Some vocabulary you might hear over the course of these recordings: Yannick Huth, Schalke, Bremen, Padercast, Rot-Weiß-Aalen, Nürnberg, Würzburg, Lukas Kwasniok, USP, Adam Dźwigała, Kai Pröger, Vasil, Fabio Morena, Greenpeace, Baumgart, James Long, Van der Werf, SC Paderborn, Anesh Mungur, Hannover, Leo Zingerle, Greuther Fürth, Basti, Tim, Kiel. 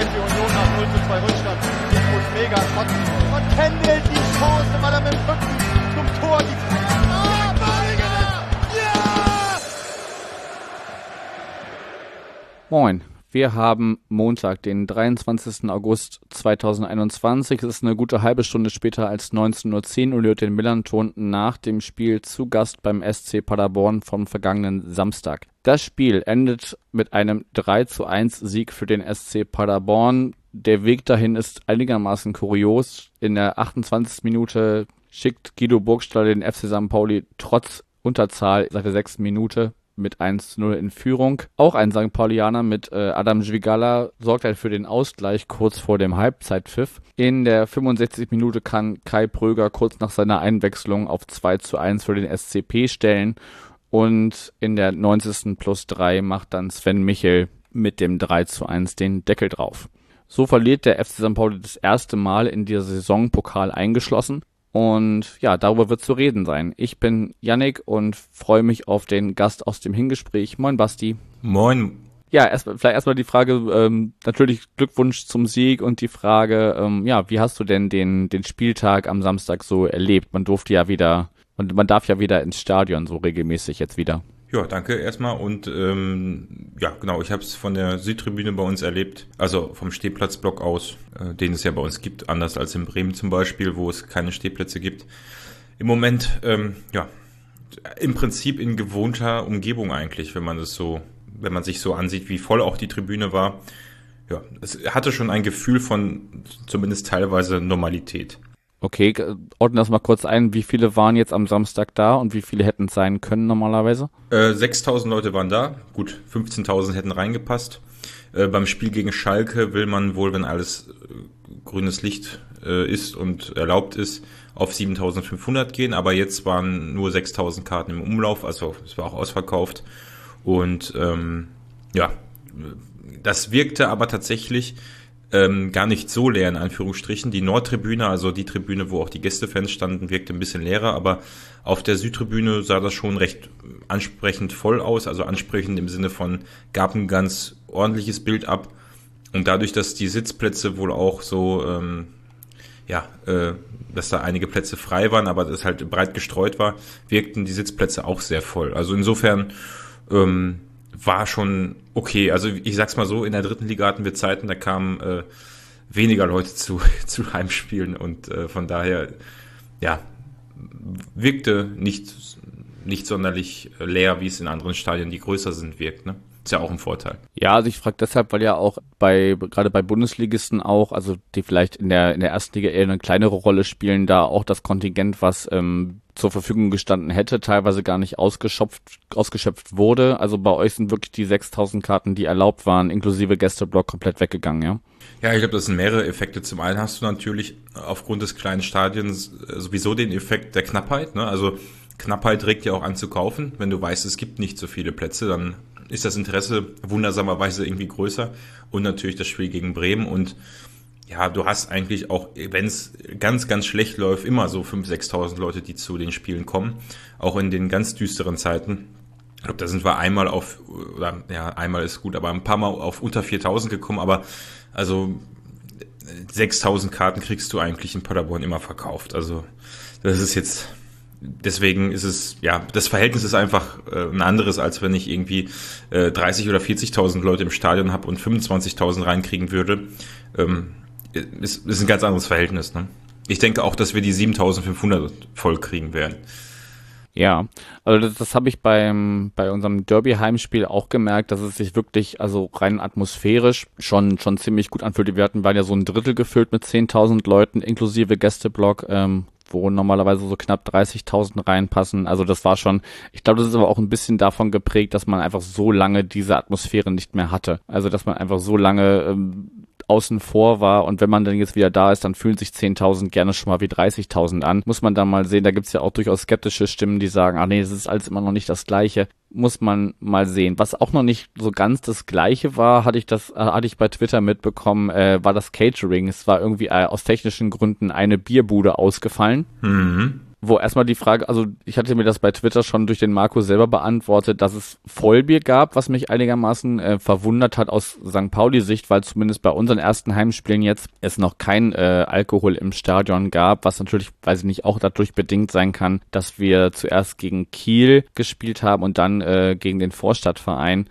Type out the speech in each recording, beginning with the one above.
2 für Union nach 0:2 Rückstand. Und mega kotzen. Und Kendrick die Chance, weil er mit dem Rücken zum Tor die Moin, wir haben Montag, den 23. August 2021. Es ist eine gute halbe Stunde später als 19:10 Uhr. Hört den Millernton nach dem Spiel zu Gast beim SC Paderborn vom vergangenen Samstag. Das Spiel endet mit einem 3:1 Sieg für den SC Paderborn. Der Weg dahin ist einigermaßen kurios. In der 28. Minute schickt Guido Burgstaller den FC St. Pauli trotz Unterzahl seit der 6. Minute mit 1:0 in Führung. Auch ein St. Paulianer mit Adam Dźwigała sorgt halt für den Ausgleich kurz vor dem Halbzeitpfiff. In der 65. Minute kann Kai Pröger kurz nach seiner Einwechslung auf 2:1 für den SCP stellen und in der 90. plus 3 macht dann Sven Michel mit dem 3:1 den Deckel drauf. So verliert der FC St. Pauli das erste Mal in dieser Saison Pokal eingeschlossen. Und ja, darüber wird zu reden sein. Ich bin Yannick und freue mich auf den Gast aus dem Hingespräch. Moin Basti. Moin. Ja, vielleicht erstmal die Frage, natürlich Glückwunsch zum Sieg und die Frage, wie hast du denn den Spieltag am Samstag so erlebt? Man darf ja wieder ins Stadion so regelmäßig jetzt wieder. Ja, danke erstmal und ich habe es von der Südtribüne bei uns erlebt, also vom Stehplatzblock aus, den es ja bei uns gibt, anders als in Bremen zum Beispiel, wo es keine Stehplätze gibt. Im Moment, im Prinzip in gewohnter Umgebung eigentlich, wenn man sich so ansieht, wie voll auch die Tribüne war. Ja, es hatte schon ein Gefühl von zumindest teilweise Normalität. Okay, ordne das mal kurz ein. Wie viele waren jetzt am Samstag da und wie viele hätten es sein können normalerweise? 6.000 Leute waren da. Gut, 15.000 hätten reingepasst. Beim Spiel gegen Schalke will man wohl, wenn alles grünes Licht ist und erlaubt ist, auf 7.500 gehen. Aber jetzt waren nur 6.000 Karten im Umlauf. Also es war auch ausverkauft. Und das wirkte aber tatsächlich gar nicht so leer, in Anführungsstrichen. Die Nordtribüne, also die Tribüne, wo auch die Gästefans standen, wirkte ein bisschen leerer, aber auf der Südtribüne sah das schon recht ansprechend voll aus, also ansprechend im Sinne von, gab ein ganz ordentliches Bild ab. Und dadurch, dass die Sitzplätze wohl auch so, dass da einige Plätze frei waren, aber das halt breit gestreut war, wirkten die Sitzplätze auch sehr voll. Also insofern war schon okay, also ich sag's mal so, in der dritten Liga hatten wir Zeiten, da kamen weniger Leute zu Heimspielen und von daher, ja, wirkte nicht sonderlich leer, wie es in anderen Stadien, die größer sind, wirkt, ne? Ist ja auch ein Vorteil. Ja, also ich frage deshalb, weil ja auch gerade bei Bundesligisten auch, also die vielleicht in der ersten Liga eher eine kleinere Rolle spielen, da auch das Kontingent, was zur Verfügung gestanden hätte, teilweise gar nicht ausgeschöpft wurde. Also bei euch sind wirklich die 6.000 Karten, die erlaubt waren, inklusive Gästeblock, komplett weggegangen, ja? Ja, ich glaube, das sind mehrere Effekte. Zum einen hast du natürlich aufgrund des kleinen Stadions sowieso den Effekt der Knappheit, ne? Also Knappheit regt ja auch an zu kaufen. Wenn du weißt, es gibt nicht so viele Plätze, dann ist das Interesse wundersamerweise irgendwie größer. Und natürlich das Spiel gegen Bremen. Und ja, du hast eigentlich auch, wenn es ganz, ganz schlecht läuft, immer so 5.000, 6.000 Leute, die zu den Spielen kommen. Auch in den ganz düsteren Zeiten. Ich glaube, da sind wir einmal ist gut, aber ein paar Mal auf unter 4.000 gekommen. Aber also 6.000 Karten kriegst du eigentlich in Paderborn immer verkauft. Also das ist jetzt... Deswegen ist es, ja, das Verhältnis ist einfach ein anderes, als wenn ich irgendwie 30.000 oder 40.000 Leute im Stadion habe und 25.000 reinkriegen würde. Ist ein ganz anderes Verhältnis, ne? Ich denke auch, dass wir die 7.500 voll kriegen werden. Ja, also das habe ich bei unserem Derby-Heimspiel auch gemerkt, dass es sich wirklich, also rein atmosphärisch, schon ziemlich gut anfühlt. Wir waren ja so ein Drittel gefüllt mit 10.000 Leuten, inklusive Gästeblock, wo normalerweise so knapp 30.000 reinpassen. Also das war schon, ich glaube, das ist aber auch ein bisschen davon geprägt, dass man einfach so lange diese Atmosphäre nicht mehr hatte. Also dass man einfach so lange außen vor war und wenn man dann jetzt wieder da ist, dann fühlen sich 10.000 gerne schon mal wie 30.000 an. Muss man dann mal sehen, da gibt es ja auch durchaus skeptische Stimmen, die sagen, ach nee, das ist alles immer noch nicht das Gleiche. Muss man mal sehen. Was auch noch nicht so ganz das Gleiche war, hatte ich bei Twitter mitbekommen, war das Catering. Es war irgendwie aus technischen Gründen eine Bierbude ausgefallen. Mhm. wo erstmal die Frage, also ich hatte mir das bei Twitter schon durch den Marco selber beantwortet, dass es Vollbier gab, was mich einigermaßen verwundert hat aus St. Pauli-Sicht, weil zumindest bei unseren ersten Heimspielen jetzt es noch kein Alkohol im Stadion gab, was natürlich, weiß ich nicht, auch dadurch bedingt sein kann, dass wir zuerst gegen Kiel gespielt haben und dann gegen den Vorstadtverein.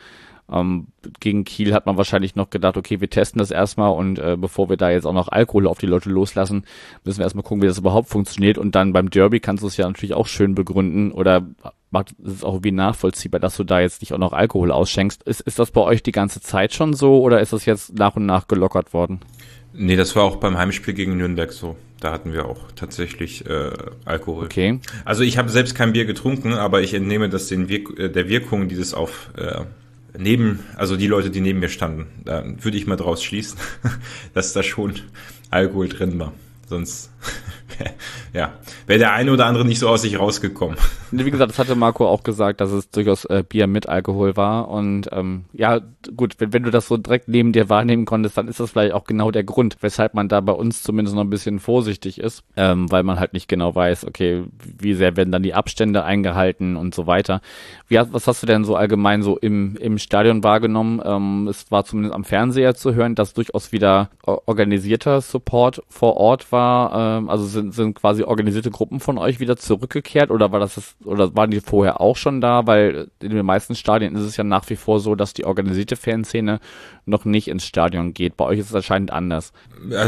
Gegen Kiel hat man wahrscheinlich noch gedacht, okay, wir testen das erstmal und bevor wir da jetzt auch noch Alkohol auf die Leute loslassen, müssen wir erstmal gucken, wie das überhaupt funktioniert, und dann beim Derby kannst du es ja natürlich auch schön begründen oder macht es auch irgendwie nachvollziehbar, dass du da jetzt nicht auch noch Alkohol ausschenkst. Ist das bei euch die ganze Zeit schon so oder ist das jetzt nach und nach gelockert worden? Nee, das war auch beim Heimspiel gegen Nürnberg so. Da hatten wir auch tatsächlich Alkohol. Okay. Also ich habe selbst kein Bier getrunken, aber ich entnehme das den der Wirkung, die das auf... also die Leute, die neben mir standen, da würde ich mal draus schließen, dass da schon Alkohol drin war. Sonst, ja, wäre der eine oder andere nicht so aus sich rausgekommen. Wie gesagt, das hatte Marco auch gesagt, dass es durchaus Bier mit Alkohol war. Und ja, gut, wenn du das so direkt neben dir wahrnehmen konntest, dann ist das vielleicht auch genau der Grund, weshalb man da bei uns zumindest noch ein bisschen vorsichtig ist, weil man halt nicht genau weiß, okay, wie sehr werden dann die Abstände eingehalten und so weiter. Was hast du denn so allgemein so im Stadion wahrgenommen? Es war zumindest am Fernseher zu hören, dass durchaus wieder organisierter Support vor Ort war, also sind quasi organisierte Gruppen von euch wieder zurückgekehrt oder waren die vorher auch schon da? Weil in den meisten Stadien ist es ja nach wie vor so, dass die organisierte Fanszene noch nicht ins Stadion geht. Bei euch ist es anscheinend anders.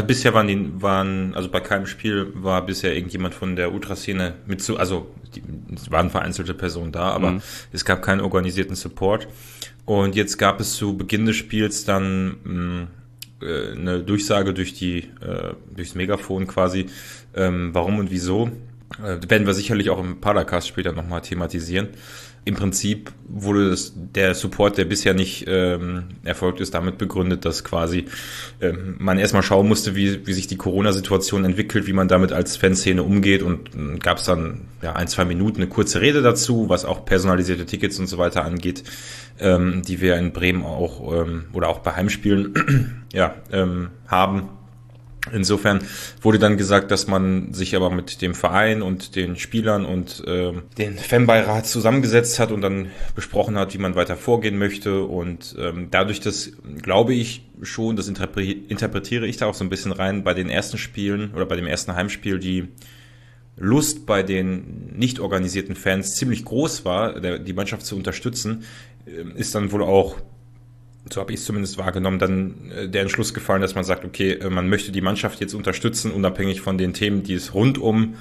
Bisher also bei keinem Spiel war bisher irgendjemand von der Ultraszene es waren vereinzelte Personen da, aber es gab keinen organisierten Support. Und jetzt gab es zu Beginn des Spiels dann eine Durchsage durchs Megafon quasi, warum und wieso, werden wir sicherlich auch im Padercast später nochmal thematisieren. Im Prinzip wurde der Support, der bisher nicht erfolgt ist, damit begründet, dass quasi man erstmal schauen musste, wie sich die Corona-Situation entwickelt, wie man damit als Fanszene umgeht, und gab es dann 1-2 Minuten eine kurze Rede dazu, was auch personalisierte Tickets und so weiter angeht, die wir in Bremen auch oder auch bei Heimspielen haben. Insofern wurde dann gesagt, dass man sich aber mit dem Verein und den Spielern und den Fanbeirat zusammengesetzt hat und dann besprochen hat, wie man weiter vorgehen möchte, und dadurch, dass, glaube ich schon, das interpretiere ich da auch so ein bisschen rein, bei den ersten Spielen oder bei dem ersten Heimspiel die Lust bei den nicht organisierten Fans ziemlich groß war, die Mannschaft zu unterstützen, ist dann wohl auch, so habe ich es zumindest wahrgenommen, dann der Entschluss gefallen, dass man sagt, okay, man möchte die Mannschaft jetzt unterstützen, unabhängig von den Themen, die es rund um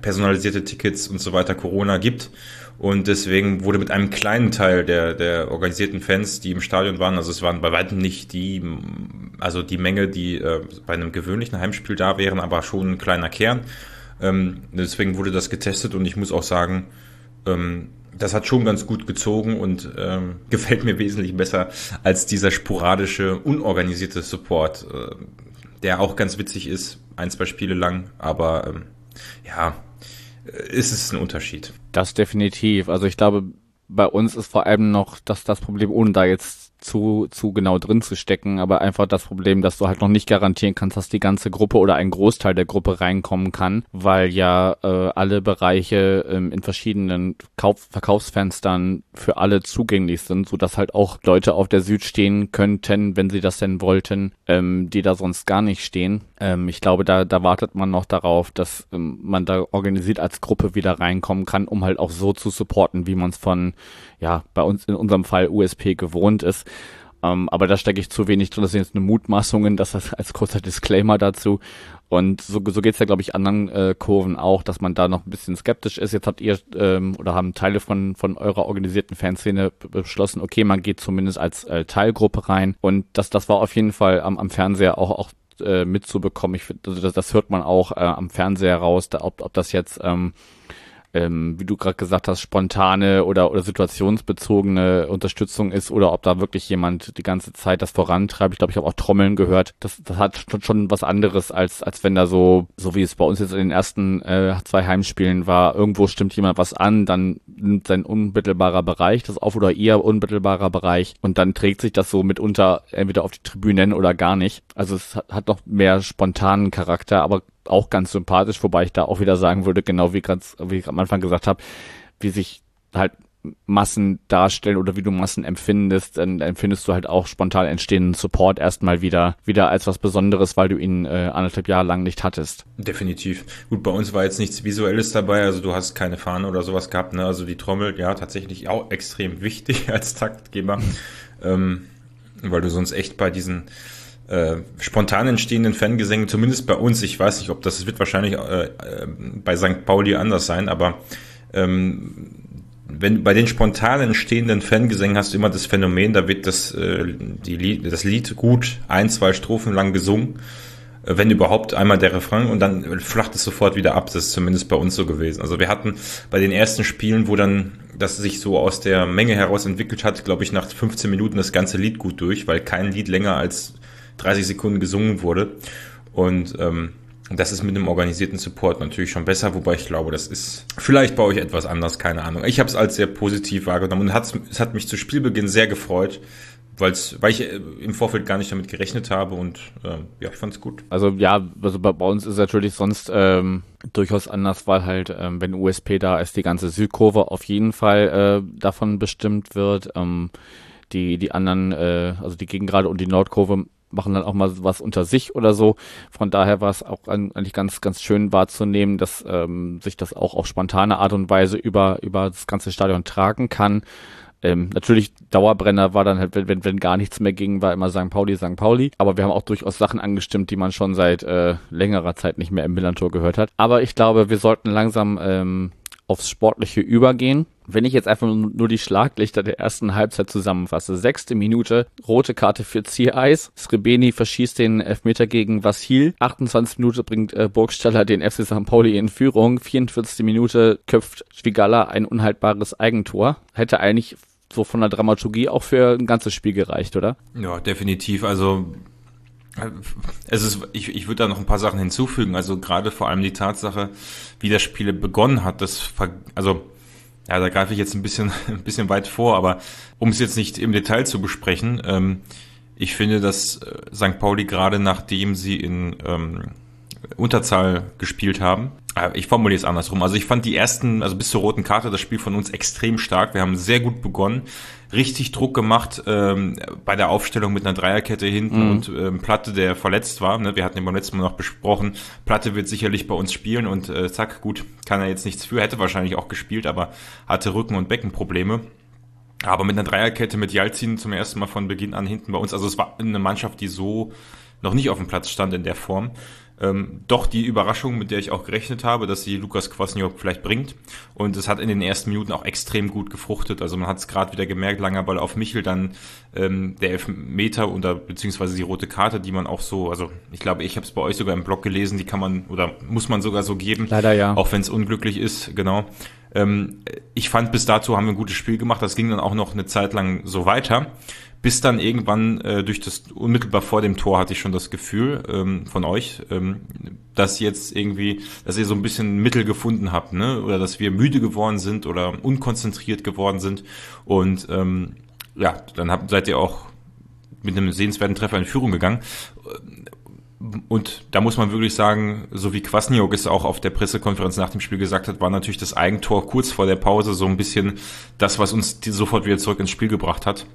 personalisierte Tickets und so weiter, Corona gibt. Und deswegen wurde mit einem kleinen Teil der organisierten Fans, die im Stadion waren, also es waren bei weitem nicht die Menge, die bei einem gewöhnlichen Heimspiel da wären, aber schon ein kleiner Kern. Deswegen wurde das getestet, und ich muss auch sagen, das hat schon ganz gut gezogen und gefällt mir wesentlich besser als dieser sporadische, unorganisierte Support, der auch ganz witzig ist, 1-2 Spiele lang, aber ist es ein Unterschied. Das definitiv. Also ich glaube, bei uns ist vor allem noch das Problem, ohne da jetzt zu genau drin zu stecken, aber einfach das Problem, dass du halt noch nicht garantieren kannst, dass die ganze Gruppe oder ein Großteil der Gruppe reinkommen kann, weil ja alle Bereiche in verschiedenen Verkaufsfenstern für alle zugänglich sind, sodass halt auch Leute auf der Süd stehen könnten, wenn sie das denn wollten, die da sonst gar nicht stehen. Ich glaube, da wartet man noch darauf, dass man da organisiert als Gruppe wieder reinkommen kann, um halt auch so zu supporten, wie man es von, bei uns in unserem Fall USP gewohnt ist. Aber da stecke ich zu wenig drin, das sind jetzt nur Mutmaßungen, das als kurzer Disclaimer dazu. Und so geht's ja, glaube ich, anderen Kurven auch, dass man da noch ein bisschen skeptisch ist. Jetzt habt ihr oder haben Teile von eurer organisierten Fanszene beschlossen, okay, man geht zumindest als Teilgruppe rein. Und das war auf jeden Fall am Fernseher auch mitzubekommen. Ich finde, also das hört man auch am Fernseher raus, ob das jetzt wie du gerade gesagt hast, spontane oder situationsbezogene Unterstützung ist oder ob da wirklich jemand die ganze Zeit das vorantreibt. Ich glaube, ich habe auch Trommeln gehört. Das hat schon was anderes, als wenn da so wie es bei uns jetzt in den ersten 2 Heimspielen war, irgendwo stimmt jemand was an, dann nimmt sein unmittelbarer Bereich das auf oder ihr unmittelbarer Bereich und dann trägt sich das so mitunter entweder auf die Tribünen oder gar nicht. Also es hat noch mehr spontanen Charakter, aber auch ganz sympathisch, wobei ich da auch wieder sagen würde, genau wie ich am Anfang gesagt habe, wie sich halt Massen darstellen oder wie du Massen empfindest, dann empfindest du halt auch spontan entstehenden Support erstmal wieder als was Besonderes, weil du ihn 1,5 Jahre lang nicht hattest. Definitiv. Gut, bei uns war jetzt nichts Visuelles dabei, also du hast keine Fahne oder sowas gehabt, ne? Also die Trommel, ja, tatsächlich auch extrem wichtig als Taktgeber, weil du sonst echt bei diesen spontan entstehenden Fangesängen, zumindest bei uns, ich weiß nicht, ob das wird wahrscheinlich bei St. Pauli anders sein, aber wenn bei den spontan entstehenden Fangesängen hast du immer das Phänomen, da wird das Lied gut 1-2 Strophen lang gesungen, wenn überhaupt einmal der Refrain, und dann flacht es sofort wieder ab. Das ist zumindest bei uns so gewesen. Also wir hatten bei den ersten Spielen, wo dann das sich so aus der Menge heraus entwickelt hat, glaube ich, nach 15 Minuten das ganze Lied gut durch, weil kein Lied länger als 30 Sekunden gesungen wurde. Und das ist mit einem organisierten Support natürlich schon besser, wobei ich glaube, das ist vielleicht bei euch etwas anders, keine Ahnung. Ich habe es als sehr positiv wahrgenommen und es hat mich zu Spielbeginn sehr gefreut, weil ich im Vorfeld gar nicht damit gerechnet habe und ja, ich fand es gut. Also ja, also bei uns ist es natürlich sonst durchaus anders, weil halt, wenn USP da ist, die ganze Südkurve auf jeden Fall davon bestimmt wird. Die anderen, also die Gegengrade und die Nordkurve, machen dann auch mal was unter sich oder so. Von daher war es auch eigentlich ganz, ganz schön wahrzunehmen, dass sich das auch auf spontane Art und Weise über das ganze Stadion tragen kann. Natürlich Dauerbrenner war dann halt, wenn gar nichts mehr ging, war immer St. Pauli, St. Pauli. Aber wir haben auch durchaus Sachen angestimmt, die man schon seit längerer Zeit nicht mehr im Millerntor gehört hat. Aber ich glaube, wir sollten langsam aufs Sportliche übergehen. Wenn ich jetzt einfach nur die Schlaglichter der ersten Halbzeit zusammenfasse. 6. Minute, rote Karte für Ziereis. Srebreni verschießt den Elfmeter gegen Vasil. 28. Minute bringt Burgstaller den FC St. Pauli in Führung. 44. Minute köpft Dźwigała ein unhaltbares Eigentor. Hätte eigentlich so von der Dramaturgie auch für ein ganzes Spiel gereicht, oder? Ja, definitiv. Also ich würde da noch ein paar Sachen hinzufügen. Also gerade vor allem die Tatsache, wie das Spiel begonnen hat, ja, da greife ich jetzt ein bisschen weit vor, aber um es jetzt nicht im Detail zu besprechen, ich finde, dass St. Pauli gerade nachdem sie in Unterzahl gespielt haben, ich formuliere es andersrum, also ich fand bis zur roten Karte das Spiel von uns extrem stark, wir haben sehr gut begonnen, richtig Druck gemacht bei der Aufstellung mit einer Dreierkette hinten und Platte, der verletzt war, ne? Wir hatten ihn beim letzten Mal noch besprochen, Platte wird sicherlich bei uns spielen und zack, gut, kann er jetzt nichts für, hätte wahrscheinlich auch gespielt, aber hatte Rücken- und Beckenprobleme. Aber mit einer Dreierkette mit Jalzin zum ersten Mal von Beginn an hinten bei uns, also es war eine Mannschaft, die so noch nicht auf dem Platz stand in der Form. Doch die Überraschung, mit der ich auch gerechnet habe, dass sie Lukas Kwasniok vielleicht bringt, und es hat in den ersten Minuten auch extrem gut gefruchtet, also man hat es gerade wieder gemerkt, langer Ball auf Michel, dann der Elfmeter beziehungsweise die rote Karte, die man auch so, also ich glaube, ich habe es bei euch sogar im Blog gelesen, die kann man oder muss man sogar so geben, leider ja, auch wenn es unglücklich ist, genau. Ich fand, bis dato haben wir ein gutes Spiel gemacht, das ging dann auch noch eine Zeit lang so weiter, bis dann irgendwann unmittelbar vor dem Tor hatte ich schon das Gefühl von euch, dass jetzt irgendwie, dass ihr so ein bisschen Mittel gefunden habt, ne? Oder dass wir müde geworden sind oder unkonzentriert geworden sind. Und ja, dann seid ihr auch mit einem sehenswerten Treffer in Führung gegangen. Und da muss man wirklich sagen, so wie Kwasniok es auch auf der Pressekonferenz nach dem Spiel gesagt hat, war natürlich das Eigentor kurz vor der Pause so ein bisschen das, was uns sofort wieder zurück ins Spiel gebracht hat.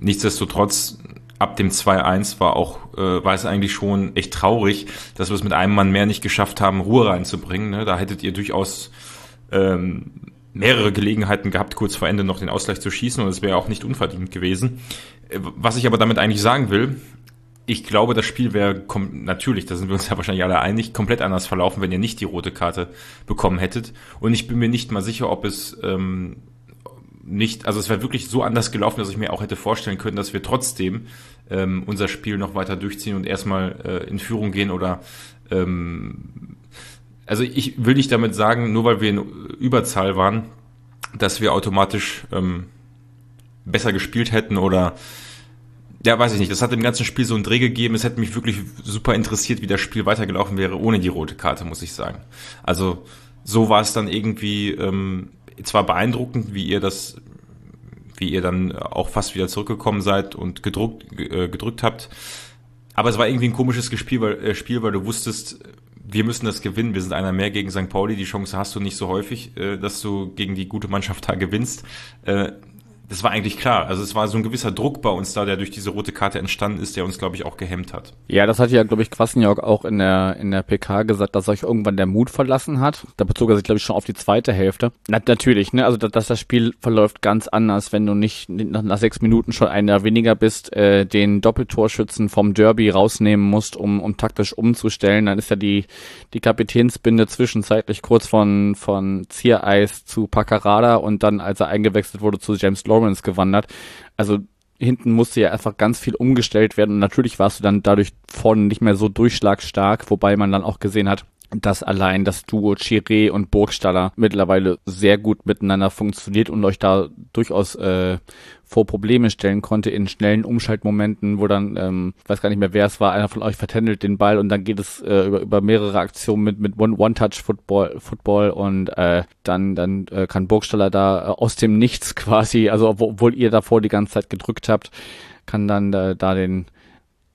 Nichtsdestotrotz, ab dem 2-1 war es eigentlich schon echt traurig, dass wir es mit einem Mann mehr nicht geschafft haben, Ruhe reinzubringen, ne? Da hättet ihr durchaus mehrere Gelegenheiten gehabt, kurz vor Ende noch den Ausgleich zu schießen, und es wäre auch nicht unverdient gewesen. Was ich aber damit eigentlich sagen will: Ich glaube, das Spiel wäre, natürlich, da sind wir uns ja wahrscheinlich alle einig, komplett anders verlaufen, wenn ihr nicht die rote Karte bekommen hättet. Und ich bin mir nicht mal sicher, ob es es wäre wirklich so anders gelaufen, dass ich mir auch hätte vorstellen können, dass wir trotzdem unser Spiel noch weiter durchziehen und erstmal in Führung gehen oder also ich will nicht damit sagen, nur weil wir in Überzahl waren, dass wir automatisch besser gespielt hätten oder ja, weiß ich nicht. Das hat dem ganzen Spiel so einen Dreh gegeben. Es hätte mich wirklich super interessiert, wie das Spiel weitergelaufen wäre ohne die rote Karte, muss ich sagen. Also so war es dann irgendwie zwar beeindruckend, wie ihr dann auch fast wieder zurückgekommen seid und gedrückt habt, Aber es war irgendwie ein komisches Spiel, weil du wusstest, wir müssen das gewinnen. Wir sind einer mehr gegen St. Pauli. Die Chance hast du nicht so häufig, dass du gegen die gute Mannschaft da gewinnst. Das war eigentlich klar. Also es war so ein gewisser Druck bei uns da, der durch diese rote Karte entstanden ist, der uns, glaube ich, auch gehemmt hat. Ja, das hat ja, glaube ich, Kwasniok auch in der PK gesagt, dass euch irgendwann der Mut verlassen hat. Da bezog er sich, glaube ich, schon auf die zweite Hälfte. Natürlich, ne? Also dass das Spiel verläuft ganz anders, wenn du nicht nach 6 Minuten schon einer weniger bist, den Doppeltorschützen vom Derby rausnehmen musst, um taktisch umzustellen. Dann ist ja die Kapitänsbinde zwischenzeitlich kurz von Ziereis zu Pacarada und dann, als er eingewechselt wurde, zu James Long gewandert. Also hinten musste ja einfach ganz viel umgestellt werden und natürlich warst du dann dadurch vorne nicht mehr so durchschlagsstark, wobei man dann auch gesehen hat, dass allein das Duo Chiré und Burgstaller mittlerweile sehr gut miteinander funktioniert und euch da durchaus vor Probleme stellen konnte in schnellen Umschaltmomenten, wo dann, weiß gar nicht mehr wer es war, einer von euch vertändelt den Ball und dann geht es über mehrere Aktionen mit One-Touch-Football und dann kann Burgstaller da aus dem Nichts quasi, also obwohl ihr davor die ganze Zeit gedrückt habt, kann dann da den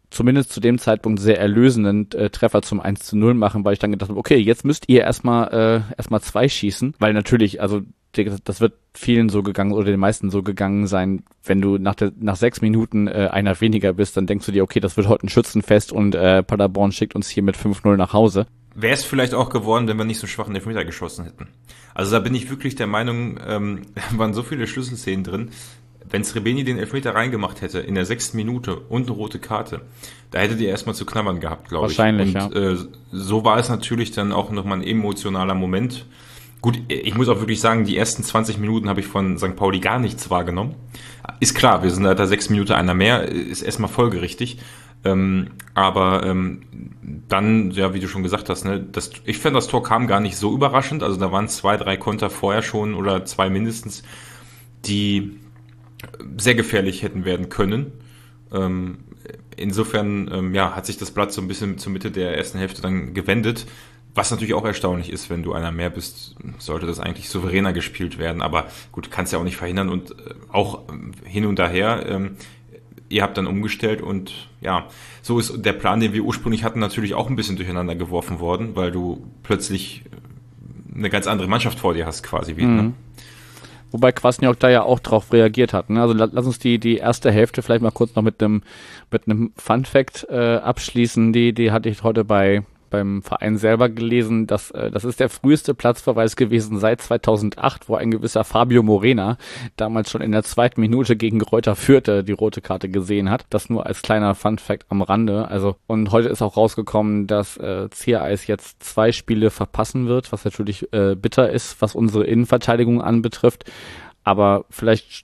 zumindest zu dem Zeitpunkt sehr erlösenden Treffer zum 1:0 machen, weil ich dann gedacht habe, okay, jetzt müsst ihr erstmal 2 schießen, weil natürlich, also das wird vielen so gegangen oder den meisten so gegangen sein, wenn du nach 6 Minuten einer weniger bist, dann denkst du dir, okay, das wird heute ein Schützenfest und Paderborn schickt uns hier mit 5:0 nach Hause. Wäre es vielleicht auch geworden, wenn wir nicht so einen schwachen Elfmeter geschossen hätten. Also da bin ich wirklich der Meinung, da waren so viele Schlüsselszenen drin. Wenn Srebreni den Elfmeter reingemacht hätte, in der 6. Minute und eine rote Karte, da hättet ihr erstmal zu knabbern gehabt, glaube ich. Wahrscheinlich, ja. So war es natürlich dann auch nochmal ein emotionaler Moment. Gut, ich muss auch wirklich sagen, die ersten 20 Minuten habe ich von St. Pauli gar nichts wahrgenommen. Ist klar, wir sind da 6 Minuten einer mehr, ist erstmal folgerichtig. Aber dann, ja, wie du schon gesagt hast, ne, ich fand, das Tor kam gar nicht so überraschend. Also da waren 2, 3 Konter vorher schon oder 2 mindestens, die sehr gefährlich hätten werden können. Insofern ja, hat sich das Blatt so ein bisschen zur Mitte der ersten Hälfte dann gewendet, was natürlich auch erstaunlich ist, wenn du einer mehr bist, sollte das eigentlich souveräner gespielt werden, aber gut, kannst ja auch nicht verhindern und auch hin und daher, ihr habt dann umgestellt und ja, so ist der Plan, den wir ursprünglich hatten, natürlich auch ein bisschen durcheinander geworfen worden, weil du plötzlich eine ganz andere Mannschaft vor dir hast quasi wieder, ne? Wobei Kwasniok da ja auch drauf reagiert hat. Ne? Also lass uns die erste Hälfte vielleicht mal kurz noch mit einem Fun-Fact abschließen. Die hatte ich heute beim Verein selber gelesen. Das ist der früheste Platzverweis gewesen seit 2008, wo ein gewisser Fabio Morena damals schon in der 2. Minute gegen Greuther Fürth die rote Karte gesehen hat. Das nur als kleiner Fun-Fact am Rande. Also, und heute ist auch rausgekommen, dass Ziereis jetzt 2 Spiele verpassen wird, was natürlich bitter ist, was unsere Innenverteidigung anbetrifft. Aber vielleicht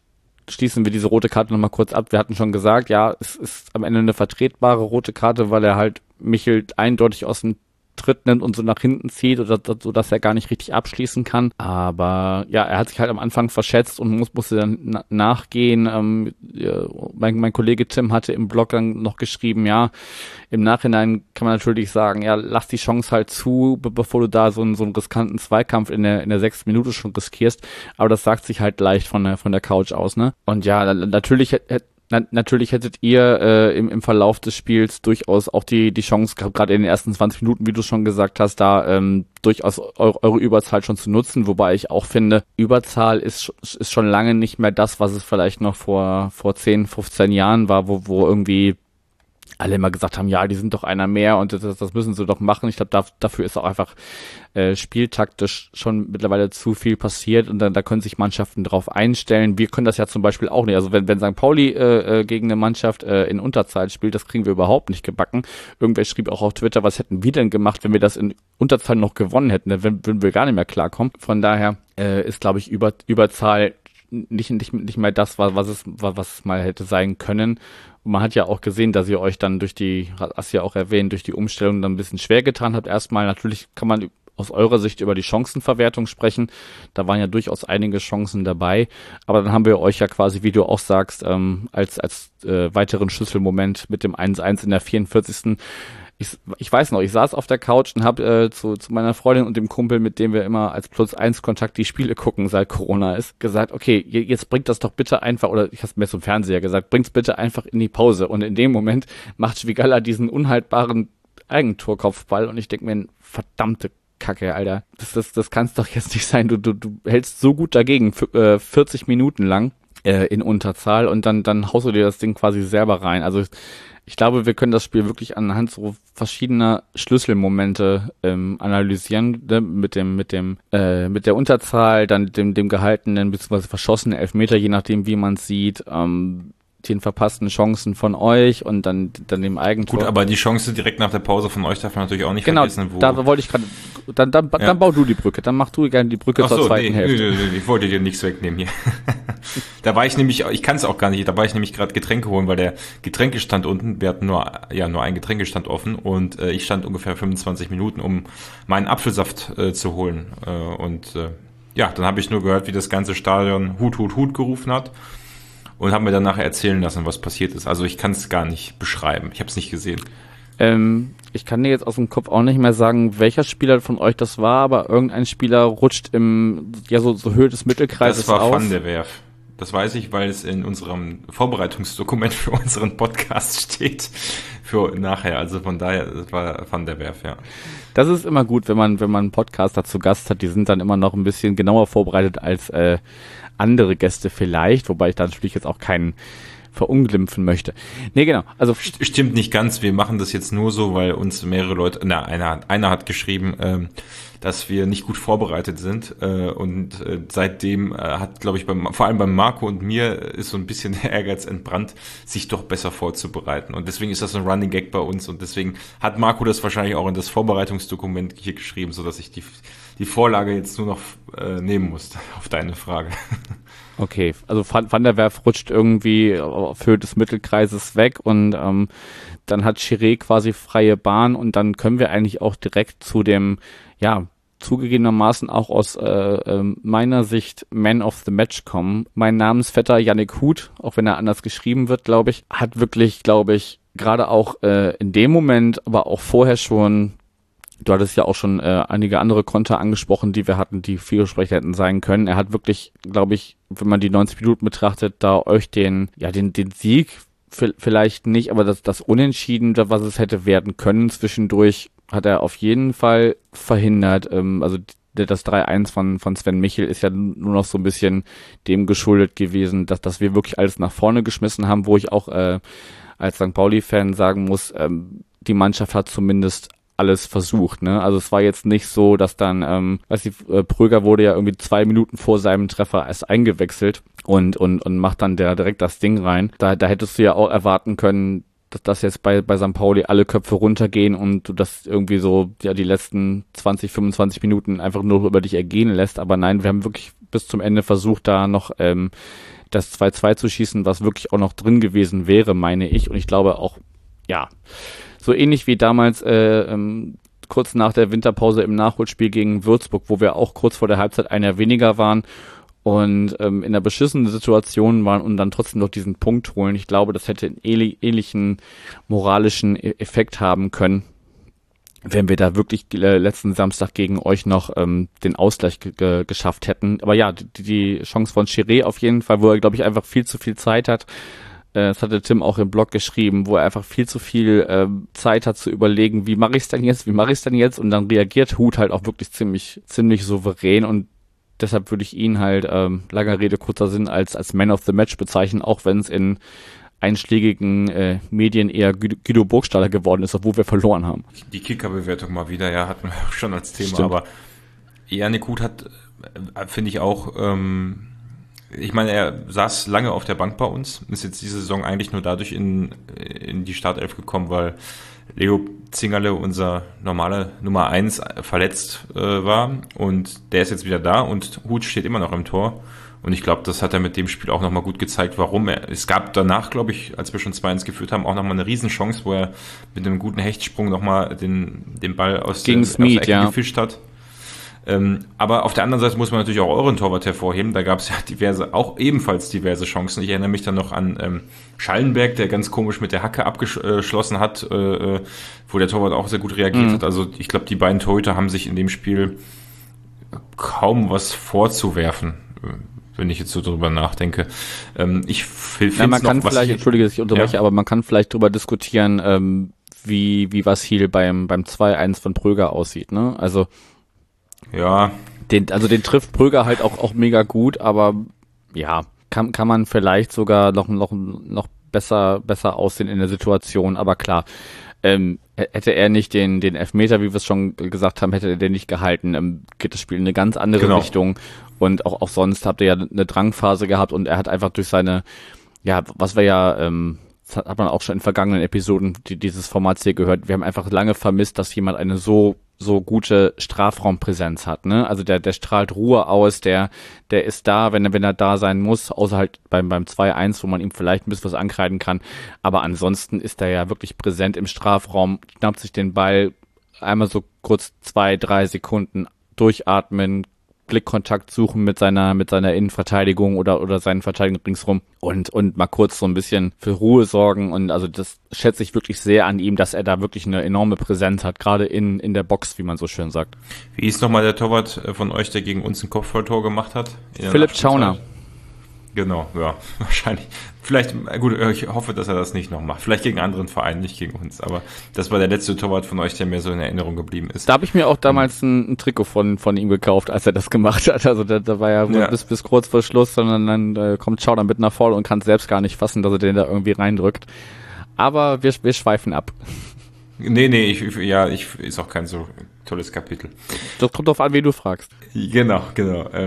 schließen wir diese rote Karte nochmal kurz ab. Wir hatten schon gesagt, ja, es ist am Ende eine vertretbare rote Karte, weil er halt Michel eindeutig aus dem Tritt nimmt und so nach hinten zieht, oder so, dass er gar nicht richtig abschließen kann. Aber ja, er hat sich halt am Anfang verschätzt und musste dann nachgehen. Mein Kollege Tim hatte im Blog dann noch geschrieben, ja, im Nachhinein kann man natürlich sagen, ja, lass die Chance halt zu, bevor du da so einen riskanten Zweikampf in der 6. Minute schon riskierst. Aber das sagt sich halt leicht von der Couch aus, ne? Und ja, natürlich hättet ihr im Verlauf des Spiels durchaus auch die Chance gehabt, gerade in den ersten 20 Minuten, wie du schon gesagt hast, da durchaus eure Überzahl schon zu nutzen, wobei ich auch finde, Überzahl ist schon lange nicht mehr das, was es vielleicht noch vor 10, 15 Jahren war, wo irgendwie alle immer gesagt haben, ja, die sind doch einer mehr und das müssen sie doch machen. Ich glaube, dafür ist auch einfach spieltaktisch schon mittlerweile zu viel passiert und dann da können sich Mannschaften drauf einstellen. Wir können das ja zum Beispiel auch nicht. Also wenn St. Pauli gegen eine Mannschaft in Unterzahl spielt, das kriegen wir überhaupt nicht gebacken. Irgendwer schrieb auch auf Twitter, was hätten wir denn gemacht, wenn wir das in Unterzahl noch gewonnen hätten? Dann würden wir gar nicht mehr klarkommen. Von daher ist, glaube ich, Überzahl nicht mal das, was es mal hätte sein können. Und man hat ja auch gesehen, dass ihr euch dann hast ja auch erwähnt, durch die Umstellung dann ein bisschen schwer getan habt. Erstmal, natürlich kann man aus eurer Sicht über die Chancenverwertung sprechen. Da waren ja durchaus einige Chancen dabei. Aber dann haben wir euch ja quasi, wie du auch sagst, als weiteren Schlüsselmoment mit dem 1:1 in der 44. ich weiß noch, ich saß auf der Couch und habe zu meiner Freundin und dem Kumpel, mit dem wir immer als Plus-1-Kontakt die Spiele gucken, seit Corona ist, gesagt, okay, jetzt bringt das doch bitte einfach, oder ich habe es mir zum Fernseher gesagt, bringt's bitte einfach in die Pause. Und in dem Moment macht Dźwigała diesen unhaltbaren Eigentorkopfball und ich denke mir, verdammte Kacke, Alter, das kann's doch jetzt nicht sein, du hältst so gut dagegen, 40 Minuten lang in Unterzahl und dann haust du dir das Ding quasi selber rein. Also ich glaube, wir können das Spiel wirklich anhand so verschiedener Schlüsselmomente analysieren, ne? mit der Unterzahl, dann dem gehaltenen bzw. verschossenen Elfmeter, je nachdem wie man es sieht, den verpassten Chancen von euch und dann dem Eigentor. Gut, aber die Chance direkt nach der Pause von euch darf man natürlich auch nicht vergessen. Genau, da wollte ich gerade, dann bau du die Brücke, dann mach du gerne die Brücke zur zweiten Hälfte. Nee, ich wollte dir nichts wegnehmen hier. Da war ich nämlich, ich kann es auch gar nicht, da war ich nämlich gerade Getränke holen, weil der Getränkestand unten, wir hatten nur einen Getränkestand offen und ich stand ungefähr 25 Minuten, um meinen Apfelsaft zu holen. Dann habe ich nur gehört, wie das ganze Stadion Hut, Hut, Hut gerufen hat. Und haben mir dann nachher erzählen lassen, was passiert ist. Also ich kann es gar nicht beschreiben. Ich habe es nicht gesehen. Ich kann dir jetzt aus dem Kopf auch nicht mehr sagen, welcher Spieler von euch das war, aber irgendein Spieler rutscht so Höhe des Mittelkreises aus. Das war Van der Werf. Das weiß ich, weil es in unserem Vorbereitungsdokument für unseren Podcast steht. Für nachher. Also von daher, das war Van der Werf, ja. Das ist immer gut, wenn man einen Podcaster zu Gast hat. Die sind dann immer noch ein bisschen genauer vorbereitet als andere Gäste vielleicht, wobei ich da natürlich jetzt auch keinen verunglimpfen möchte. Nee, genau. Also stimmt nicht ganz. Wir machen das jetzt nur so, weil uns mehrere Leute, einer hat geschrieben, dass wir nicht gut vorbereitet sind und seitdem hat, glaube ich, vor allem beim Marco und mir ist so ein bisschen der Ehrgeiz entbrannt, sich doch besser vorzubereiten und deswegen ist das ein Running Gag bei uns und deswegen hat Marco das wahrscheinlich auch in das Vorbereitungsdokument hier geschrieben, sodass ich die Vorlage jetzt nur noch nehmen muss auf deine Frage. Okay, also Van der Werf rutscht irgendwie auf Höhe des Mittelkreises weg und dann hat Chiré quasi freie Bahn und dann können wir eigentlich auch direkt zu dem, ja, zugegebenermaßen auch aus meiner Sicht Man of the Match kommen. Mein Namensvetter Yannick Huth, auch wenn er anders geschrieben wird, glaube ich, hat wirklich, glaube ich, gerade auch in dem Moment, aber auch vorher schon, du hattest ja auch schon einige andere Konter angesprochen, die wir hatten, die vielversprechend hätten sein können. Er hat wirklich, glaube ich, wenn man die 90 Minuten betrachtet, da euch den Sieg vielleicht nicht, aber das Unentschieden, was es hätte werden können zwischendurch, hat er auf jeden Fall verhindert. Also das 3-1 von Sven Michel ist ja nur noch so ein bisschen dem geschuldet gewesen, dass wir wirklich alles nach vorne geschmissen haben, wo ich auch als St. Pauli-Fan sagen muss, die Mannschaft hat zumindest alles versucht, ne? Also es war jetzt nicht so, dass dann, Pröger wurde ja irgendwie 2 Minuten vor seinem Treffer erst eingewechselt und macht dann direkt das Ding rein. Da hättest du ja auch erwarten können, dass jetzt bei St. Pauli alle Köpfe runtergehen und du das irgendwie so, ja, die letzten 20, 25 Minuten einfach nur über dich ergehen lässt. Aber nein, wir haben wirklich bis zum Ende versucht, da noch das 2-2 zu schießen, was wirklich auch noch drin gewesen wäre, meine ich. Und ich glaube auch, ja, so ähnlich wie damals kurz nach der Winterpause im Nachholspiel gegen Würzburg, wo wir auch kurz vor der Halbzeit einer weniger waren und in einer beschissenen Situation waren und dann trotzdem noch diesen Punkt holen. Ich glaube, das hätte einen ähnlichen moralischen Effekt haben können, wenn wir da wirklich letzten Samstag gegen euch noch den Ausgleich geschafft hätten. Aber ja, die Chance von Chiré auf jeden Fall, wo er, glaube ich, einfach viel zu viel Zeit hat. Das hatte Tim auch im Blog geschrieben, wo er einfach viel zu viel Zeit hat zu überlegen, wie mache ich es denn jetzt? Und dann reagiert Huth halt auch wirklich ziemlich souverän und deshalb würde ich ihn halt, langer Rede, kurzer Sinn, als Man of the Match bezeichnen, auch wenn es in einschlägigen Medien eher Guido Burgstaller geworden ist, obwohl wir verloren haben. Die Kicker-Bewertung mal wieder, ja, hatten wir auch schon als Thema, stimmt. Aber Yannick Huth hat, finde ich auch, ich meine, er saß lange auf der Bank bei uns, ist jetzt diese Saison eigentlich nur dadurch in die Startelf gekommen, weil Leo Zingerle, unser normaler Nummer 1, verletzt war und der ist jetzt wieder da und Huth steht immer noch im Tor und ich glaube, das hat er mit dem Spiel auch nochmal gut gezeigt, warum er, es gab danach, glaube ich, als wir schon 2-1 geführt haben, auch nochmal eine Riesenchance, wo er mit einem guten Hechtsprung nochmal den Ball aus der Ecke gefischt hat. Aber auf der anderen Seite muss man natürlich auch euren Torwart hervorheben. Da gab es ja ebenfalls diverse Chancen. Ich erinnere mich dann noch an Schallenberg, der ganz komisch mit der Hacke abgeschlossen hat, wo der Torwart auch sehr gut reagiert hat. Also ich glaube, die beiden Torhüter haben sich in dem Spiel kaum was vorzuwerfen, wenn ich jetzt so drüber nachdenke. Man kann vielleicht drüber diskutieren, wie Vasil beim 2-1 von Pröger aussieht, ne? Also ja, den trifft Pröger halt auch mega gut, aber ja, kann man vielleicht sogar noch besser aussehen in der Situation, aber klar. Hätte er nicht den Elfmeter, wie wir es schon gesagt haben, hätte er den nicht gehalten, geht das Spiel in eine ganz andere Richtung. Und auch sonst habt ihr ja eine Drangphase gehabt und er hat einfach durch seine, das hat man auch schon in vergangenen Episoden dieses Formats hier gehört, wir haben einfach lange vermisst, dass jemand eine so gute Strafraumpräsenz hat, ne? Also der strahlt Ruhe aus, der ist da, wenn er da sein muss, außer halt beim 2-1, wo man ihm vielleicht ein bisschen was ankreiden kann, aber ansonsten ist er ja wirklich präsent im Strafraum, schnappt sich den Ball, einmal so kurz 2-3 Sekunden durchatmen, Blickkontakt suchen mit seiner Innenverteidigung oder seinen Verteidigern ringsrum und mal kurz so ein bisschen für Ruhe sorgen, und also das schätze ich wirklich sehr an ihm, dass er da wirklich eine enorme Präsenz hat, gerade in der Box, wie man so schön sagt. Wie ist nochmal der Torwart von euch, der gegen uns ein Kopfballtor gemacht hat? Philipp Schauner. Genau, ja, wahrscheinlich. Vielleicht, gut, ich hoffe, dass er das nicht noch macht. Vielleicht gegen anderen Verein, nicht gegen uns. Aber das war der letzte Torwart von euch, der mir so in Erinnerung geblieben ist. Da habe ich mir auch damals ein Trikot von ihm gekauft, als er das gemacht hat. Also da war ja. Bis kurz vor Schluss, sondern dann kommt Schauder mit nach vorne und kann es selbst gar nicht fassen, dass er den da irgendwie reindrückt. Aber wir schweifen ab. Nee, ist auch kein so tolles Kapitel. Das kommt drauf an, wie du fragst. Genau.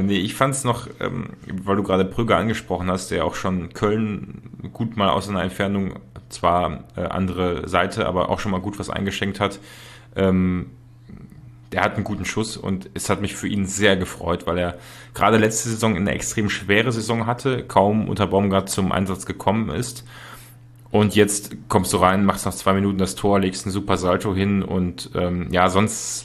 Ich fand es noch, weil du gerade Pröger angesprochen hast, der auch schon Köln gut mal aus einer Entfernung, zwar andere Seite, aber auch schon mal gut was eingeschenkt hat. Der hat einen guten Schuss und es hat mich für ihn sehr gefreut, weil er gerade letzte Saison eine extrem schwere Saison hatte, kaum unter Baumgart zum Einsatz gekommen ist. Und jetzt kommst du rein, machst nach 2 Minuten das Tor, legst einen super Salto hin und sonst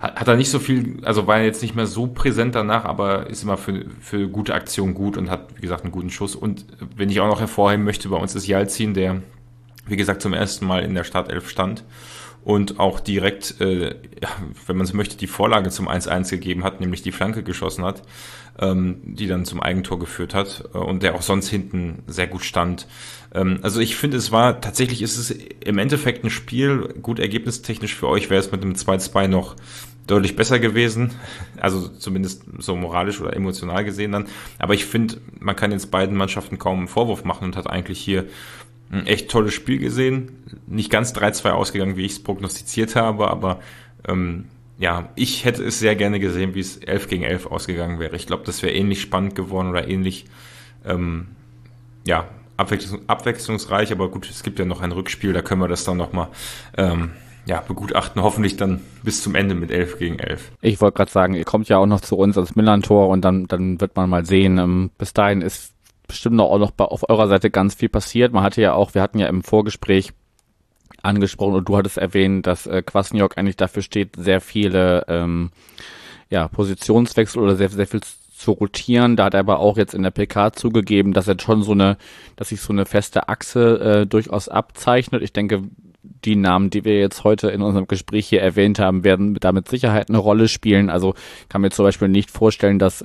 hat er nicht so viel, also war er jetzt nicht mehr so präsent danach, aber ist immer für gute Aktionen gut und hat, wie gesagt, einen guten Schuss. Und wenn ich auch noch hervorheben möchte, bei uns ist Jalzin, der, wie gesagt, zum ersten Mal in der Startelf stand und auch direkt, wenn man es möchte, die Vorlage zum 1-1 gegeben hat, nämlich die Flanke geschossen hat, die dann zum Eigentor geführt hat, und der auch sonst hinten sehr gut stand. Also ich finde, es ist im Endeffekt ein Spiel, gut ergebnistechnisch für euch wäre es mit einem 2-2 noch deutlich besser gewesen, also zumindest so moralisch oder emotional gesehen dann, aber ich finde, man kann jetzt beiden Mannschaften kaum einen Vorwurf machen und hat eigentlich hier ein echt tolles Spiel gesehen. Nicht ganz 3-2 ausgegangen, wie ich es prognostiziert habe, aber ich hätte es sehr gerne gesehen, wie es 11 gegen 11 ausgegangen wäre. Ich glaube, das wäre ähnlich spannend geworden oder ähnlich abwechslungsreich, aber gut, es gibt ja noch ein Rückspiel, da können wir das dann nochmal begutachten, hoffentlich dann bis zum Ende mit 11 gegen 11. Ich wollte gerade sagen, ihr kommt ja auch noch zu uns ans Millerntor und dann wird man mal sehen. Bis dahin ist bestimmt auch noch auf eurer Seite ganz viel passiert. Wir hatten ja im Vorgespräch angesprochen und du hattest erwähnt, dass Kwasniok eigentlich dafür steht, sehr viele Positionswechsel oder sehr, sehr viel zu rotieren. Da hat er aber auch jetzt in der PK zugegeben, dass er schon dass sich so eine feste Achse durchaus abzeichnet. Ich denke, die Namen, die wir jetzt heute in unserem Gespräch hier erwähnt haben, werden da mit Sicherheit eine Rolle spielen. Also kann mir zum Beispiel nicht vorstellen, dass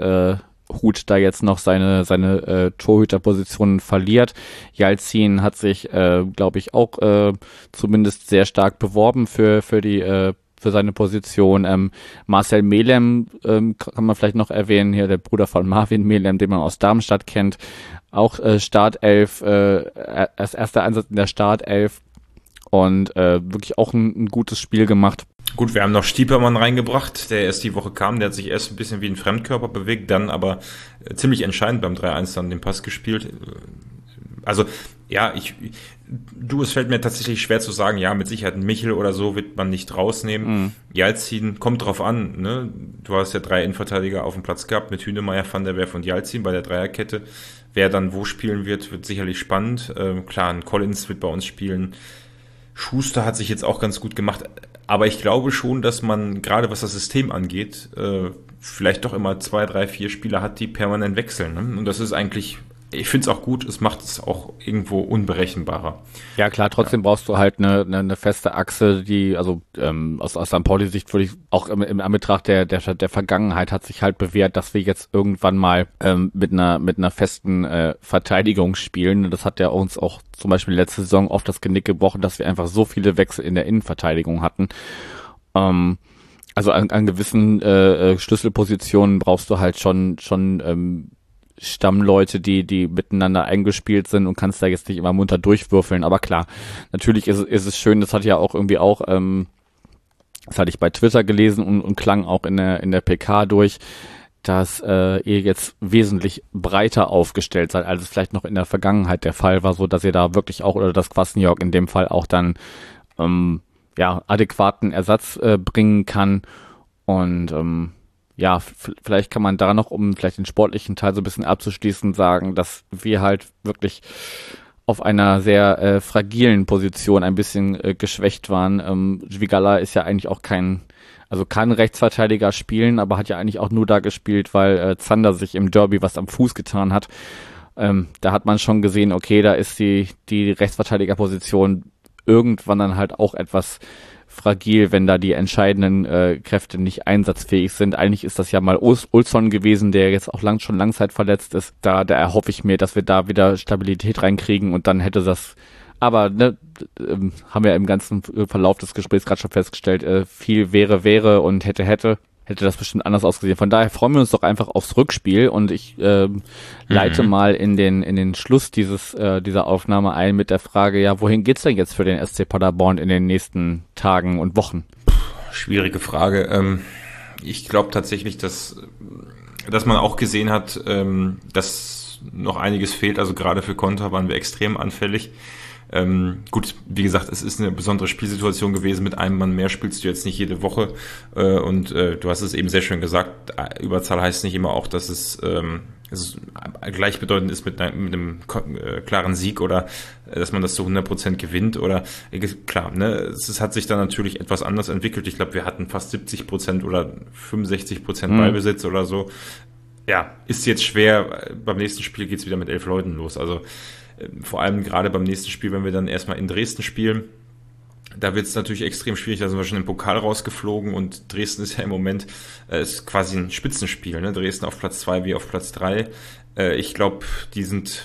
Huth da jetzt noch seine Torhüterpositionen verliert. Jalzin hat sich, glaube ich, auch zumindest sehr stark beworben für seine Position. Marcel Melem kann man vielleicht noch erwähnen, hier der Bruder von Marvin Melem, den man aus Darmstadt kennt. Auch Startelf, als erster Einsatz in der Startelf und wirklich auch ein gutes Spiel gemacht. Gut, wir haben noch Stiepermann reingebracht, der erst die Woche kam, der hat sich erst ein bisschen wie ein Fremdkörper bewegt, dann aber ziemlich entscheidend beim 3-1 dann den Pass gespielt. Also, es fällt mir tatsächlich schwer zu sagen, ja, mit Sicherheit einen Michel oder so wird man nicht rausnehmen. Jalzin, kommt drauf an, ne? Du hast ja 3 Innenverteidiger auf dem Platz gehabt mit Hünemeier, Van der Werf und Jalzin bei der Dreierkette. Wer dann wo spielen wird sicherlich spannend. Klar, ein Collins wird bei uns spielen. Schuster hat sich jetzt auch ganz gut gemacht. Aber ich glaube schon, dass man, gerade was das System angeht, vielleicht doch immer 2, 3, 4 Spieler hat, die permanent wechseln. Ne? Und das ist eigentlich, ich finde es auch gut, es macht es auch irgendwo unberechenbarer. Ja klar, trotzdem brauchst du halt eine feste Achse, die, also aus St. Pauli-Sicht würde ich auch im Anbetracht der Vergangenheit hat sich halt bewährt, dass wir jetzt irgendwann mal mit einer festen Verteidigung spielen. Das hat ja uns auch zum Beispiel letzte Saison oft das Genick gebrochen, dass wir einfach so viele Wechsel in der Innenverteidigung hatten. Also an gewissen Schlüsselpositionen brauchst du halt schon Stammleute, die miteinander eingespielt sind und kannst da jetzt nicht immer munter durchwürfeln. Aber klar, natürlich ist es schön, das hat ja auch irgendwie auch, das hatte ich bei Twitter gelesen und klang auch in der PK durch, dass ihr jetzt wesentlich breiter aufgestellt seid, als es vielleicht noch in der Vergangenheit der Fall war, so dass ihr da wirklich auch, oder dass Kwasniok in dem Fall auch dann adäquaten Ersatz bringen kann. Und vielleicht kann man da noch, um vielleicht den sportlichen Teil so ein bisschen abzuschließen, sagen, dass wir halt wirklich auf einer sehr fragilen Position ein bisschen geschwächt waren. Dźwigała ist ja eigentlich auch kann Rechtsverteidiger spielen, aber hat ja eigentlich auch nur da gespielt, weil Zander sich im Derby was am Fuß getan hat. Da hat man schon gesehen, okay, da ist die Rechtsverteidigerposition irgendwann dann halt auch etwas fragil, wenn da die entscheidenden Kräfte nicht einsatzfähig sind. Eigentlich ist das ja mal Olsson gewesen, der jetzt auch schon langzeitverletzt ist. Da erhoffe ich mir, dass wir da wieder Stabilität reinkriegen und dann hätte das, aber haben wir im ganzen Verlauf des Gesprächs gerade schon festgestellt, viel wäre und hätte das bestimmt anders ausgesehen. Von daher freuen wir uns doch einfach aufs Rückspiel und ich leite mal in den Schluss dieser Aufnahme ein mit der Frage, ja, wohin geht's denn jetzt für den SC Paderborn in den nächsten Tagen und Wochen? Schwierige Frage. Ich glaube tatsächlich, dass man auch gesehen hat, dass noch einiges fehlt. Also gerade für Konter waren wir extrem anfällig. Gut, wie gesagt, es ist eine besondere Spielsituation gewesen. Mit einem Mann mehr spielst du jetzt nicht jede Woche. Und du hast es eben sehr schön gesagt, Überzahl heißt nicht immer auch, dass es gleichbedeutend ist mit einem klaren Sieg oder dass man das zu 100% gewinnt. Oder klar, ne, es hat sich dann natürlich etwas anders entwickelt. Ich glaube, wir hatten fast 70% oder 65% Ballbesitz oder so. Ja, ist jetzt schwer. Beim nächsten Spiel geht's wieder mit 11 Leuten los. Also vor allem gerade beim nächsten Spiel, wenn wir dann erstmal in Dresden spielen, da wird es natürlich extrem schwierig, da sind wir schon im Pokal rausgeflogen und Dresden ist ja im Moment ist quasi ein Spitzenspiel, ne? Dresden auf Platz 2 wie auf Platz 3. Ich glaube, die sind,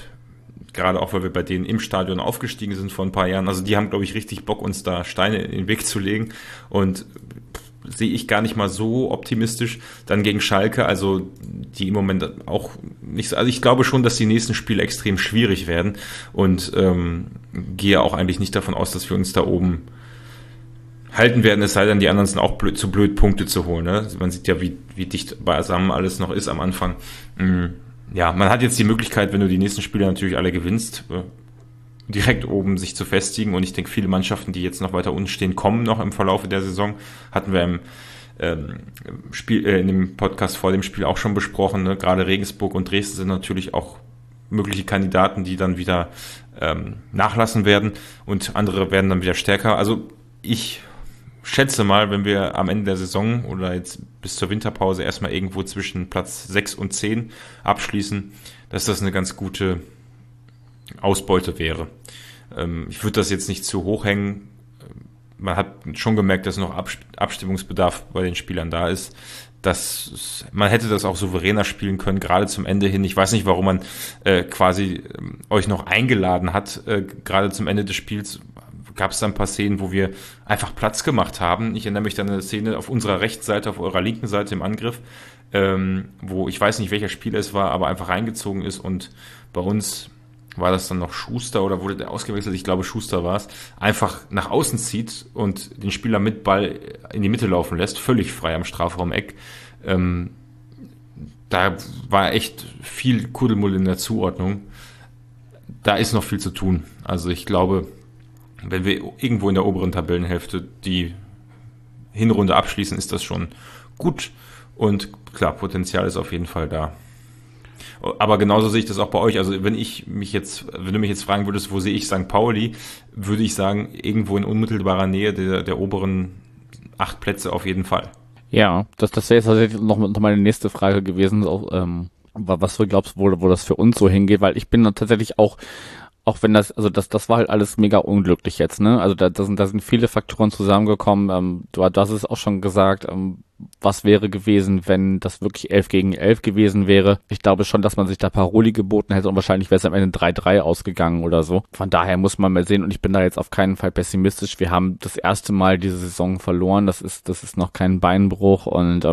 gerade auch weil wir bei denen im Stadion aufgestiegen sind vor ein paar Jahren, also die haben, glaube ich, richtig Bock, uns da Steine in den Weg zu legen und sehe ich gar nicht mal so optimistisch. Dann gegen Schalke, also die im Moment auch nicht so, also ich glaube schon, dass die nächsten Spiele extrem schwierig werden und gehe auch eigentlich nicht davon aus, dass wir uns da oben halten werden, es sei denn, die anderen sind auch zu blöd, Punkte zu holen. Ne? Man sieht ja, wie dicht beisammen alles noch ist am Anfang. Ja, man hat jetzt die Möglichkeit, wenn du die nächsten Spiele natürlich alle gewinnst, direkt oben sich zu festigen und ich denke, viele Mannschaften, die jetzt noch weiter unten stehen, kommen noch im Verlaufe der Saison. Hatten wir im Spiel, in dem Podcast vor dem Spiel auch schon besprochen, ne? Gerade Regensburg und Dresden sind natürlich auch mögliche Kandidaten, die dann wieder nachlassen werden und andere werden dann wieder stärker. Also ich schätze mal, wenn wir am Ende der Saison oder jetzt bis zur Winterpause erstmal irgendwo zwischen Platz 6 und 10 abschließen, dass das eine ganz gute Ausbeute wäre. Ich würde das jetzt nicht zu hoch hängen. Man hat schon gemerkt, dass noch Abstimmungsbedarf bei den Spielern da ist. Man hätte das auch souveräner spielen können, gerade zum Ende hin. Ich weiß nicht, warum man quasi euch noch eingeladen hat, gerade zum Ende des Spiels. Gab es dann ein paar Szenen, wo wir einfach Platz gemacht haben. Ich erinnere mich dann an eine Szene auf unserer rechten Seite, auf eurer linken Seite im Angriff, wo ich weiß nicht, welcher Spieler es war, aber einfach reingezogen ist und bei uns war das dann noch Schuster oder wurde der ausgewechselt? Ich glaube, Schuster war es. Einfach nach außen zieht und den Spieler mit Ball in die Mitte laufen lässt, völlig frei am Strafraum-Eck. Da war echt viel Kuddelmuddel in der Zuordnung. Da ist noch viel zu tun. Also ich glaube, wenn wir irgendwo in der oberen Tabellenhälfte die Hinrunde abschließen, ist das schon gut. Und klar, Potenzial ist auf jeden Fall da. Aber genauso sehe ich das auch bei euch. Also wenn du mich jetzt fragen würdest, wo sehe ich St. Pauli, würde ich sagen, irgendwo in unmittelbarer Nähe der oberen 8 Plätze auf jeden Fall. Ja, das wäre jetzt tatsächlich noch meine nächste Frage gewesen, was du glaubst, wo das für uns so hingeht, weil ich bin da tatsächlich auch wenn das war halt alles mega unglücklich jetzt, ne? Also da sind viele Faktoren zusammengekommen. Du hast es auch schon gesagt, was wäre gewesen, wenn das wirklich 11-11 gewesen wäre. Ich glaube schon, dass man sich da Paroli geboten hätte und wahrscheinlich wäre es am Ende 3-3 ausgegangen oder so. Von daher muss man mal sehen und ich bin da jetzt auf keinen Fall pessimistisch. Wir haben das erste Mal diese Saison verloren. Das ist noch kein Beinbruch und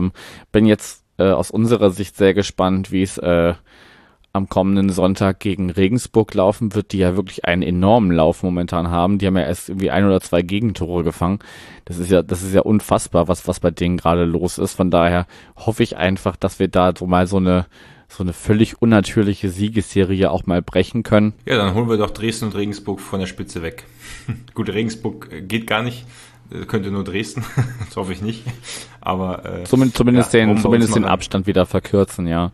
bin jetzt aus unserer Sicht sehr gespannt, wie es am kommenden Sonntag gegen Regensburg laufen wird, die ja wirklich einen enormen Lauf momentan haben. Die haben ja erst irgendwie 1 oder 2 Gegentore gefangen. Das ist ja unfassbar, was bei denen gerade los ist. Von daher hoffe ich einfach, dass wir da so mal so eine völlig unnatürliche Siegesserie auch mal brechen können. Ja, dann holen wir doch Dresden und Regensburg von der Spitze weg. Gut, Regensburg geht gar nicht. Könnte nur Dresden, das hoffe ich nicht. Aber zumindest den Abstand wieder verkürzen, ja.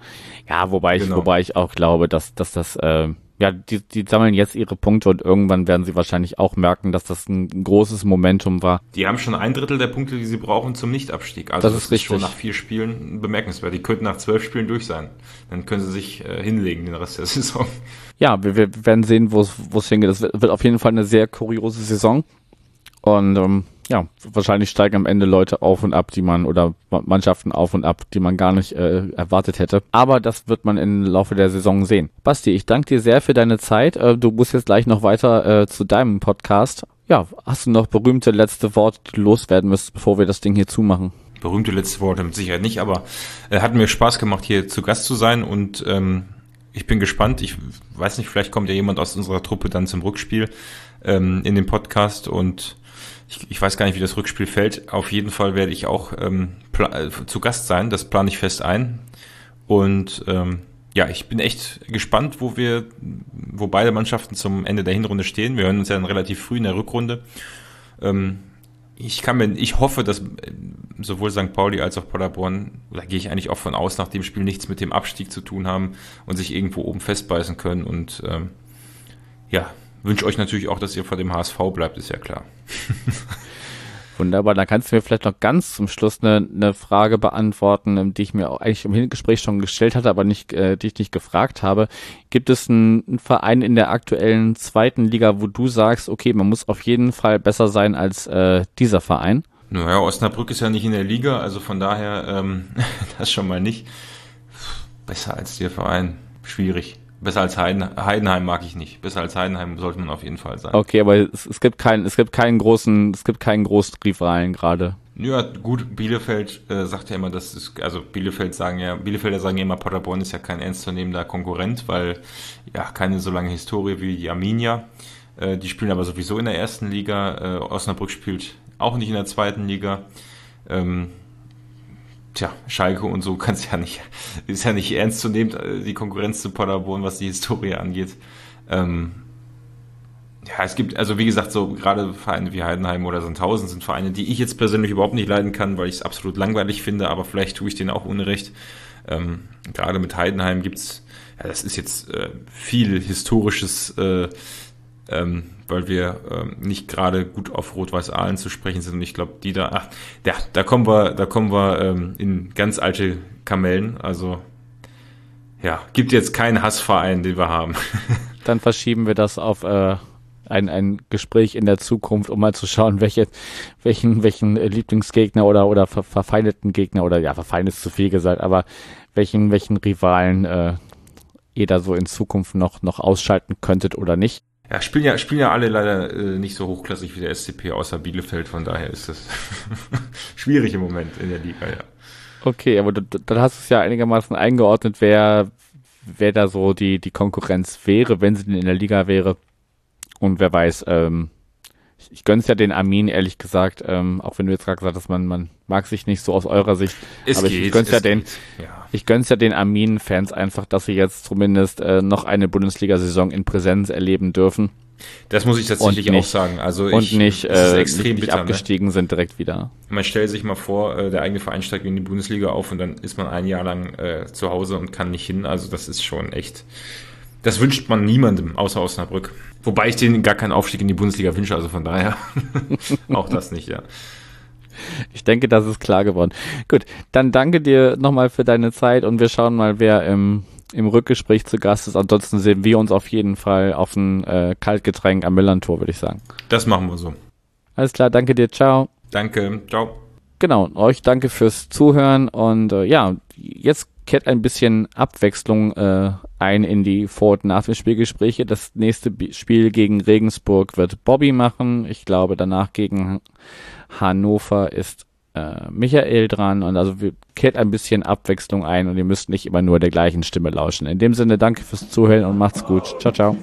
Ja, wobei ich auch glaube, dass die sammeln jetzt ihre Punkte und irgendwann werden sie wahrscheinlich auch merken, dass das ein großes Momentum war. Die haben schon 1/3 der Punkte, die sie brauchen zum Nichtabstieg. Also das ist richtig. Schon nach 4 Spielen bemerkenswert. Die könnten nach 12 Spielen durch sein. Dann können sie sich hinlegen den Rest der Saison. Ja, wir werden sehen, wo es hingeht. Das wird auf jeden Fall eine sehr kuriose Saison. Und wahrscheinlich steigen am Ende Leute auf und ab, die man oder Mannschaften auf und ab, die man gar nicht erwartet hätte. Aber das wird man im Laufe der Saison sehen. Basti, ich danke dir sehr für deine Zeit. Du musst jetzt gleich noch weiter zu deinem Podcast. Ja, hast du noch berühmte letzte Worte, die du loswerden müsstest, bevor wir das Ding hier zumachen? Berühmte letzte Worte mit Sicherheit nicht, aber hat mir Spaß gemacht, hier zu Gast zu sein und ich bin gespannt. Ich weiß nicht, vielleicht kommt ja jemand aus unserer Truppe dann zum Rückspiel in den Podcast und ich weiß gar nicht, wie das Rückspiel fällt. Auf jeden Fall werde ich auch zu Gast sein. Das plane ich fest ein. Und ich bin echt gespannt, wo beide Mannschaften zum Ende der Hinrunde stehen. Wir hören uns ja dann relativ früh in der Rückrunde. Ich hoffe, dass sowohl St. Pauli als auch Paderborn, da gehe ich eigentlich auch von aus, nach dem Spiel nichts mit dem Abstieg zu tun haben und sich irgendwo oben festbeißen können. Und wünsche euch natürlich auch, dass ihr vor dem HSV bleibt, ist ja klar. Wunderbar, dann kannst du mir vielleicht noch ganz zum Schluss eine Frage beantworten, die ich mir auch eigentlich im Hingespräch schon gestellt hatte, aber die ich nicht gefragt habe. Gibt es einen Verein in der aktuellen 2. Liga, wo du sagst, okay, man muss auf jeden Fall besser sein als dieser Verein? Naja, Osnabrück ist ja nicht in der Liga, also von daher das schon mal nicht. Besser als der Verein, schwierig. Besser als Heidenheim mag ich nicht. Besser als Heidenheim sollte man auf jeden Fall sein. Okay, aber es gibt keinen großen Rivalen gerade. Ja, gut, Bielefeld sagt ja immer, Bielefelder sagen ja immer, Paderborn ist ja kein ernstzunehmender Konkurrent, weil ja keine so lange Historie wie die Arminia. Die spielen aber sowieso in der 1. Liga. Osnabrück spielt auch nicht in der 2. Liga. Schalke und so kann es ja nicht, ist ja nicht ernst zu nehmen, die Konkurrenz zu Paderborn, was die Historie angeht. Es gibt, also wie gesagt, so gerade Vereine wie Heidenheim oder Sandhausen sind Vereine, die ich jetzt persönlich überhaupt nicht leiden kann, weil ich es absolut langweilig finde, aber vielleicht tue ich denen auch Unrecht. Gerade mit Heidenheim gibt's, ja, das ist jetzt viel historisches, weil wir nicht gerade gut auf Rot-Weiß-Aalen zu sprechen sind und ich glaube, da kommen wir in ganz alte Kamellen, also ja, gibt jetzt keinen Hassverein, den wir haben. Dann verschieben wir das auf ein Gespräch in der Zukunft, um mal zu schauen, welchen Lieblingsgegner oder verfeindeten Gegner oder ja, verfeindet ist zu viel gesagt, aber welchen Rivalen ihr da so in Zukunft noch ausschalten könntet oder nicht. Ja, spielen ja alle leider nicht so hochklassig wie der SCP, außer Bielefeld, von daher ist das schwierig im Moment in der Liga, ja. Okay, aber dann hast du es ja einigermaßen eingeordnet, wer da so die Konkurrenz wäre, wenn sie denn in der Liga wäre. Und wer weiß, ich gönn's ja den Armin, ehrlich gesagt, auch wenn du jetzt gerade gesagt hast, man mag sich nicht so aus eurer Sicht, ich gönn's ja den Armin-Fans einfach, dass sie jetzt zumindest noch eine Bundesliga-Saison in Präsenz erleben dürfen. Das muss ich tatsächlich auch sagen. Also nicht abgestiegen, ne? Sind direkt wieder. Man stellt sich mal vor, der eigene Verein steigt in die Bundesliga auf und dann ist man ein Jahr lang zu Hause und kann nicht hin. Also das ist schon echt... Das wünscht man niemandem, außer Osnabrück. Wobei ich denen gar keinen Aufstieg in die Bundesliga wünsche, also von daher auch das nicht, ja. Ich denke, das ist klar geworden. Gut, dann danke dir nochmal für deine Zeit und wir schauen mal, wer im Rückgespräch zu Gast ist. Ansonsten sehen wir uns auf jeden Fall auf ein Kaltgetränk am Millerntor, würde ich sagen. Das machen wir so. Alles klar, danke dir, ciao. Danke, ciao. Genau, euch danke fürs Zuhören und ja, jetzt kehrt ein bisschen Abwechslung ein in die Vor- und Nach dem Spielgespräche. Das nächste Spiel gegen Regensburg wird Bobby machen. Ich glaube, danach gegen Hannover ist Michael dran und also kehrt ein bisschen Abwechslung ein und ihr müsst nicht immer nur der gleichen Stimme lauschen. In dem Sinne, danke fürs Zuhören und macht's gut. Ciao, ciao.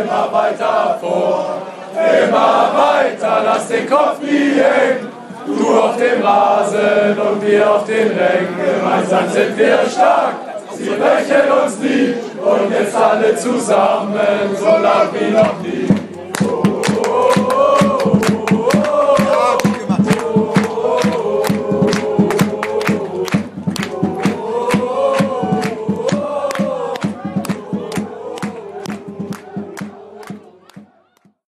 Immer weiter vor, immer weiter, lass den Kopf nie hängen. Du auf dem Rasen und wir auf den Rängen, gemeinsam sind wir stark, sie brechen uns nie. Und jetzt alle zusammen, so lang wie noch nie.